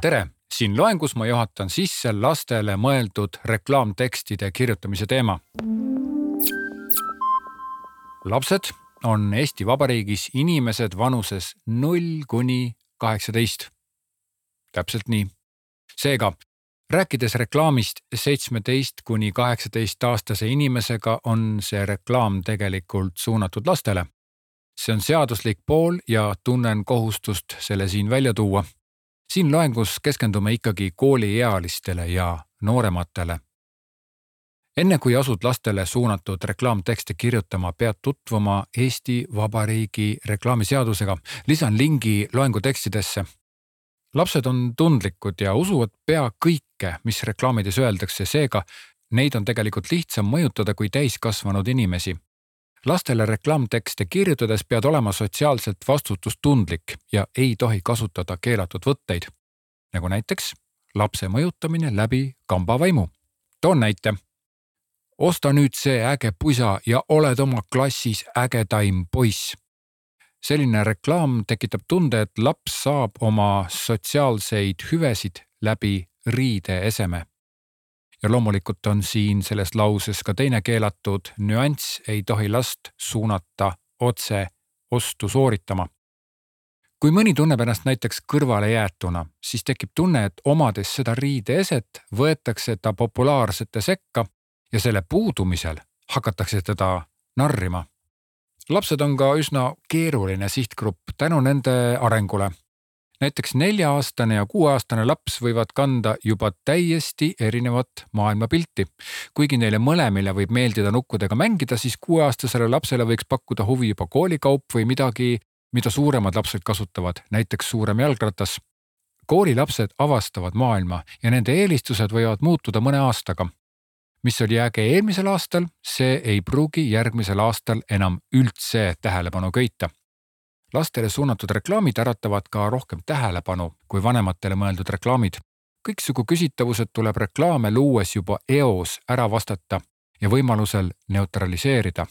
tere! Siin loengus ma juhatan sisse lastele mõeldud reklaamtekstide kirjutamise teema. Lapsed on Eesti Vabariigis inimesed vanuses 0–18. Täpselt nii. Seega, rääkides reklaamist 17–18-aastase inimesega on see reklaam tegelikult suunatud lastele. See on seaduslik pool ja tunnen kohustust selle siin välja tuua. Siin loengus keskendume ikkagi kooliealistele ja noorematele. Enne kui asud lastele suunatud reklaamtekste kirjutama, pead tutvuma Eesti Vabariigi reklaamiseadusega. Lisan lingi loengu tekstidesse. Lapsed on tundlikud ja usuvad pea kõike, mis reklaamides öeldakse, seega neid on tegelikult lihtsam mõjutada kui täiskasvanud inimesi. Lastele reklaamtekste kirjutades pead olema sotsiaalselt vastutustundlik ja ei tohi kasutada keelatud võtteid, nagu näiteks lapse mõjutamine läbi kambavaimu. Toon näite. Osta nüüd see äge puisa ja oled oma klassis ägedaim poiss. Selline reklaam tekitab tunde, et laps saab oma sotsiaalseid hüvesid läbi riideeseme. Ja loomulikult on siin selles lauses ka teine keelatud nüanss, ei tohi last suunata otse ostu sooritama. Kui mõni tunneb ennast näiteks kõrvale jäetuna, siis tekib tunne, et omades seda riideeset võetakse ta populaarsete sekka ja selle puudumisel hakatakse teda narrima. Lapsed on ka üsna keeruline sihtgrupp tänu nende arengule. Näiteks 4-aastane ja 6-aastane laps võivad kanda juba täiesti erinevat maailmapilti. Kuigi neile mõlemile võib meeldida nukkudega mängida, siis 6-aastasele lapsele võiks pakkuda huvi juba koolikaup või midagi, mida suuremad lapsed kasutavad, näiteks suurem jalgratas. Koolilapsed avastavad maailma ja nende eelistused võivad muutuda mõne aastaga. Mis oli äge eelmisel aastal, see ei pruugi järgmisel aastal enam üldse tähelepanu köita. Lastele suunatud reklaamid äratavad ka rohkem tähelepanu kui vanematele mõeldud reklaamid. Kõiksugu küsitavused tuleb reklaame luues juba eos ära vastata ja võimalusel neutraliseerida.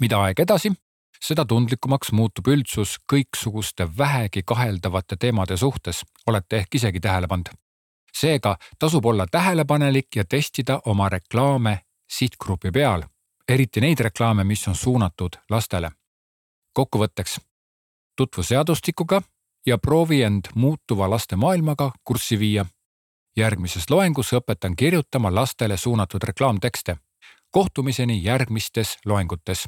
Mida aeg edasi, seda tundlikumaks muutub üldsus kõiksuguste vähegi kaheldavate teemade suhtes, olete ehk isegi tähele pannud. Seega tasub olla tähelepanelik ja testida oma reklaame sihtgrupi peal, eriti neid reklaame, mis on suunatud lastele. Kokkuvõtteks, tutvu seadustikuga ja proovi end muutuva laste maailmaga kurssi viia. Järgmises loengus õpetan kirjutama lastele suunatud reklaamtekste. Kohtumiseni järgmistes loengutes.